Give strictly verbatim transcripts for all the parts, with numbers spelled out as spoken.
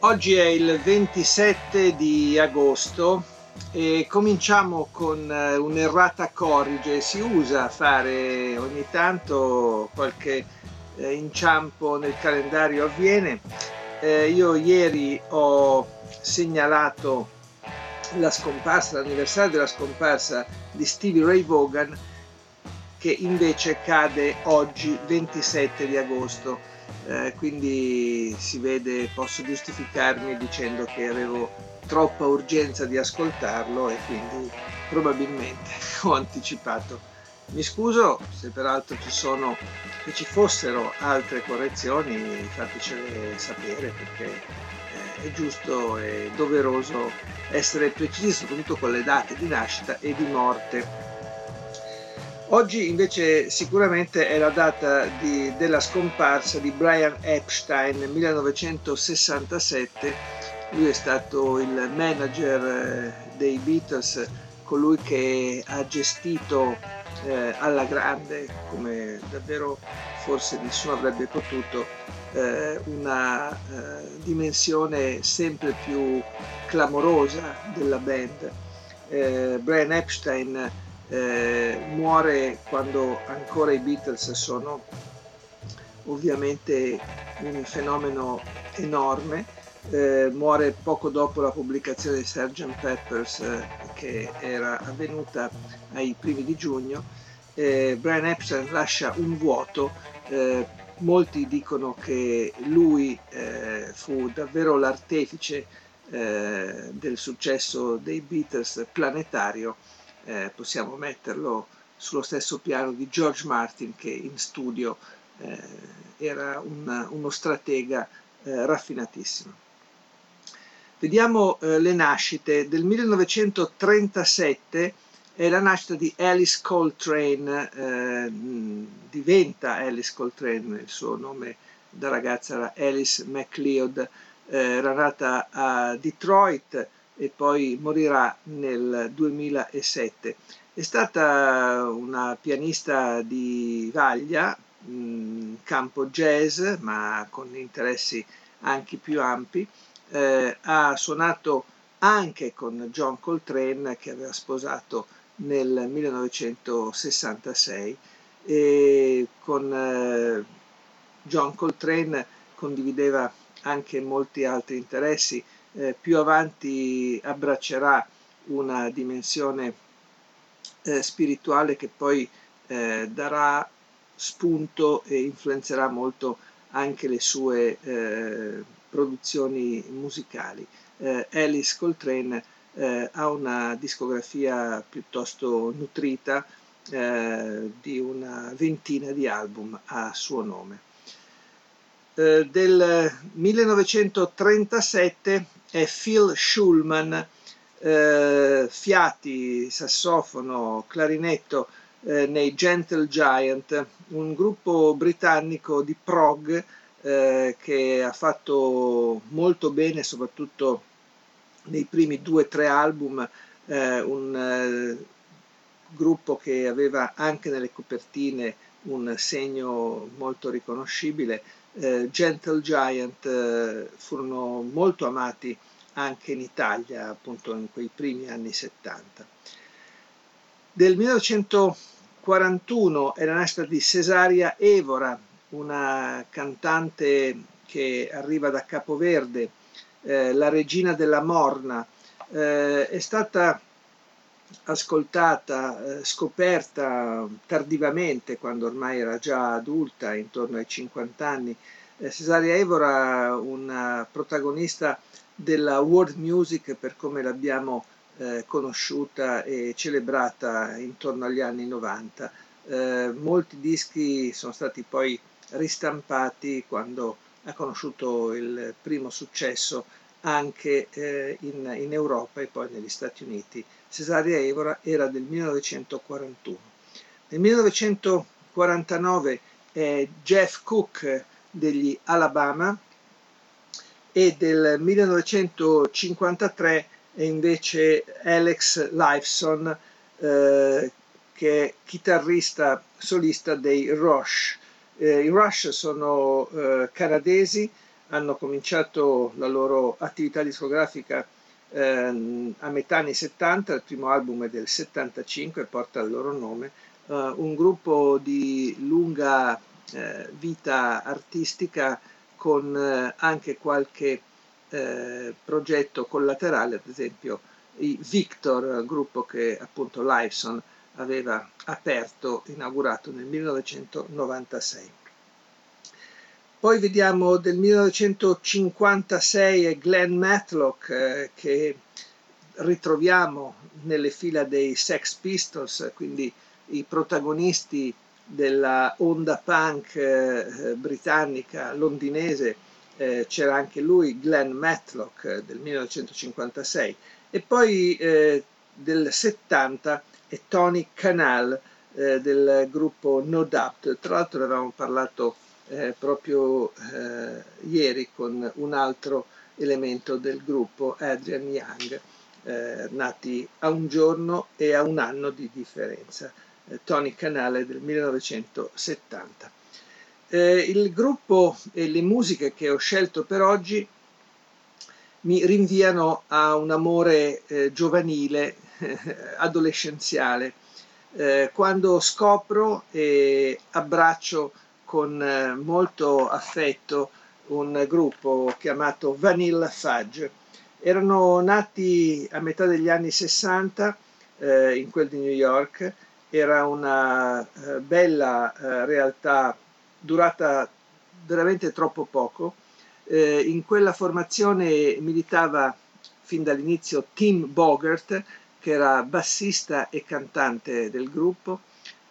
Oggi è il ventisette di agosto e cominciamo con un'errata corrige. Si usa fare ogni tanto qualche eh, inciampo nel calendario, avviene. Eh, io ieri ho segnalato la scomparsa, l'anniversario della scomparsa di Stevie Ray Vaughan, che invece cade oggi ventisette di agosto. Eh, quindi si vede, posso giustificarmi dicendo che avevo troppa urgenza di ascoltarlo e quindi probabilmente ho anticipato. Mi scuso se peraltro ci sono, che ci fossero altre correzioni, fatecele sapere, perché eh, è giusto e doveroso essere precisi, soprattutto con le date di nascita e di morte. Oggi invece sicuramente è la data di, della scomparsa di Brian Epstein nel millenovecentosessantasette. Lui è stato il manager dei Beatles, colui che ha gestito eh, alla grande, come davvero forse nessuno avrebbe potuto, eh, una eh, dimensione sempre più clamorosa della band. Eh, Brian Epstein Eh, muore quando ancora i Beatles sono ovviamente un fenomeno enorme, eh, muore poco dopo la pubblicazione di sergeant Peppers eh, che era avvenuta ai primi di giugno. eh, Brian Epstein lascia un vuoto, eh, molti dicono che lui eh, fu davvero l'artefice eh, del successo dei Beatles planetario. Eh, possiamo metterlo sullo stesso piano di George Martin, che in studio eh, era un, uno stratega eh, raffinatissimo. Vediamo eh, le nascite. Del millenovecentotrentasette è la nascita di Alice Coltrane, eh, diventa Alice Coltrane, il suo nome da ragazza era Alice MacLeod, eh, era nata a Detroit e poi morirà nel duemilasette. È stata una pianista di vaglia, campo jazz, ma con interessi anche più ampi. Eh, ha suonato anche con John Coltrane, che aveva sposato nel millenovecentosessantasei, e con eh, John Coltrane condivideva anche molti altri interessi. Eh, più avanti abbraccerà una dimensione eh, spirituale che poi eh, darà spunto e influenzerà molto anche le sue eh, produzioni musicali. Eh, Alice Coltrane eh, ha una discografia piuttosto nutrita, eh, di una ventina di album a suo nome. Eh, del millenovecentotrentasette è Phil Schulman, eh, fiati, sassofono, clarinetto eh, nei Gentle Giant, un gruppo britannico di prog eh, che ha fatto molto bene, soprattutto nei primi due o tre album, eh, un eh, gruppo che aveva anche nelle copertine un segno molto riconoscibile. Eh, Gentle Giant eh, furono molto amati anche in Italia, appunto in quei primi anni settanta. Del millenovecentoquarantuno è la nascita di Cesaria Evora, una cantante che arriva da Capo Verde, eh, la regina della morna. Eh, è stata ascoltata, eh, scoperta tardivamente, quando ormai era già adulta, intorno ai cinquanta anni. eh, Cesaria Evora, una protagonista della World Music per come l'abbiamo eh, conosciuta e celebrata intorno agli anni novanta. Eh, molti dischi sono stati poi ristampati quando ha conosciuto il primo successo anche eh, in, in Europa e poi negli Stati Uniti. Cesaria Evora era del millenovecentoquarantuno. Nel millenovecentoquarantanove è Jeff Cook degli Alabama e del millenovecentocinquantatré è invece Alex Lifeson, eh, che è chitarrista solista dei Rush. Eh, I Rush sono eh, canadesi, hanno cominciato la loro attività discografica eh, a metà anni settanta, il primo album è del settantacinque, porta il loro nome, eh, un gruppo di lunga eh, vita artistica con eh, anche qualche eh, progetto collaterale, ad esempio i Victor, gruppo che appunto Lifeson aveva aperto, inaugurato nel millenovecentonovantasei. Poi vediamo del millenovecentocinquantasei è Glenn Matlock, eh, che ritroviamo nelle fila dei Sex Pistols, quindi i protagonisti della onda punk eh, britannica, londinese. Eh, c'era anche lui, Glenn Matlock, eh, del millenovecentocinquantasei. E poi eh, del settanta è Tony Kanal eh, del gruppo No Doubt. Tra l'altro ne avevamo parlato Eh, proprio eh, ieri con un altro elemento del gruppo, Adrian Young, eh, nati a un giorno e a un anno di differenza. Eh, Tony Kanal del millenovecentosettanta. Eh, il gruppo e le musiche che ho scelto per oggi mi rinviano a un amore eh, giovanile, adolescenziale, eh, quando scopro e abbraccio con molto affetto un gruppo chiamato Vanilla Fudge. Erano nati a metà degli anni sessanta eh, in quel di New York, era una eh, bella eh, realtà durata veramente troppo poco. Eh, in quella formazione militava fin dall'inizio Tim Bogert, che era bassista e cantante del gruppo,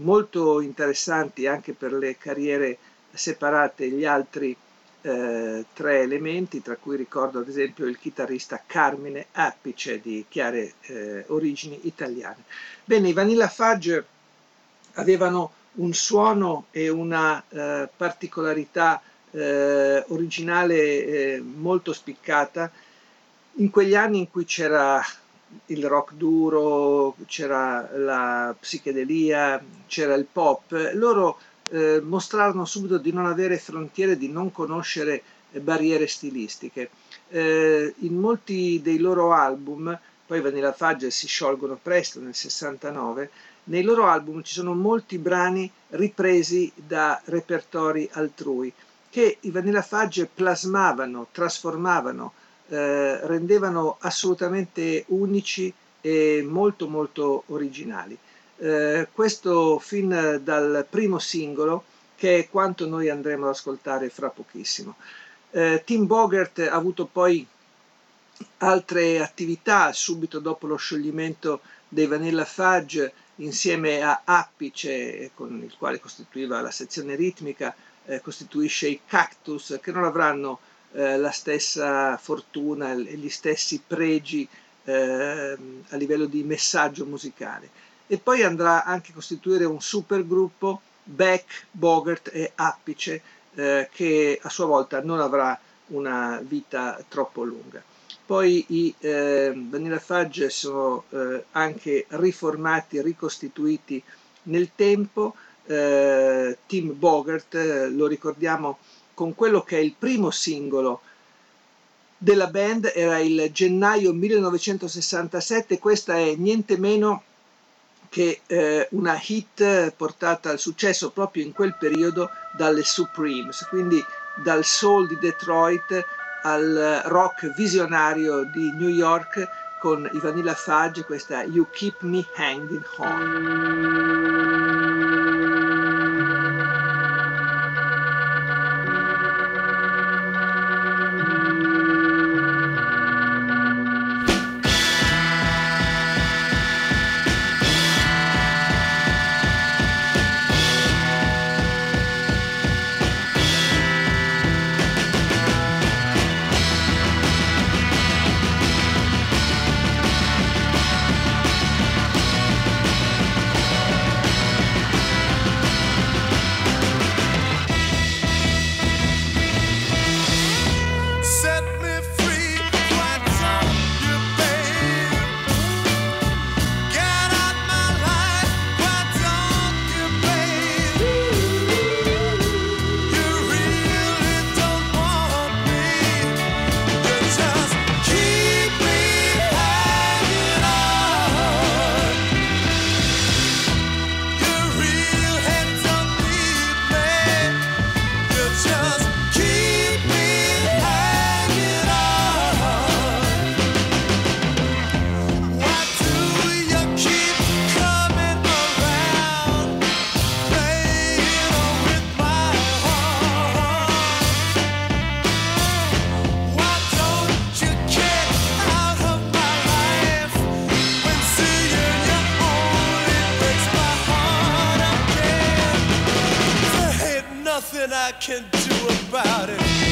molto interessanti anche per le carriere separate gli altri eh, tre elementi, tra cui ricordo ad esempio il chitarrista Carmine Appice di chiare eh, origini italiane. Bene, i Vanilla Fudge avevano un suono e una eh, particolarità eh, originale eh, molto spiccata in quegli anni in cui c'era il rock duro, c'era la psichedelia, c'era il pop. Loro eh, mostrarono subito di non avere frontiere, di non conoscere barriere stilistiche. Eh, in molti dei loro album, poi Vanilla Fudge si sciolgono presto nel sessantanove, nei loro album ci sono molti brani ripresi da repertori altrui, che i Vanilla Fudge plasmavano, trasformavano, Eh, rendevano assolutamente unici e molto molto originali. Eh, questo fin dal primo singolo, che è quanto noi andremo ad ascoltare fra pochissimo. Eh, Tim Bogert ha avuto poi altre attività subito dopo lo scioglimento dei Vanilla Fudge insieme a Appice, con il quale costituiva la sezione ritmica, eh, costituisce i Cactus, che non avranno la stessa fortuna e gli stessi pregi eh, a livello di messaggio musicale. E poi andrà anche a costituire un supergruppo Beck, Bogert e Appice, eh, che a sua volta non avrà una vita troppo lunga. Poi i eh, Vanilla Fudge sono eh, anche riformati, ricostituiti nel tempo. eh, Tim Bogert eh, lo ricordiamo con quello che è il primo singolo della band, era il gennaio millenovecentosessantasette, questa è niente meno che eh, una hit portata al successo proprio in quel periodo dalle Supremes, quindi dal soul di Detroit al rock visionario di New York con i Vanilla Fudge, questa You Keep Me Hanging On. about it.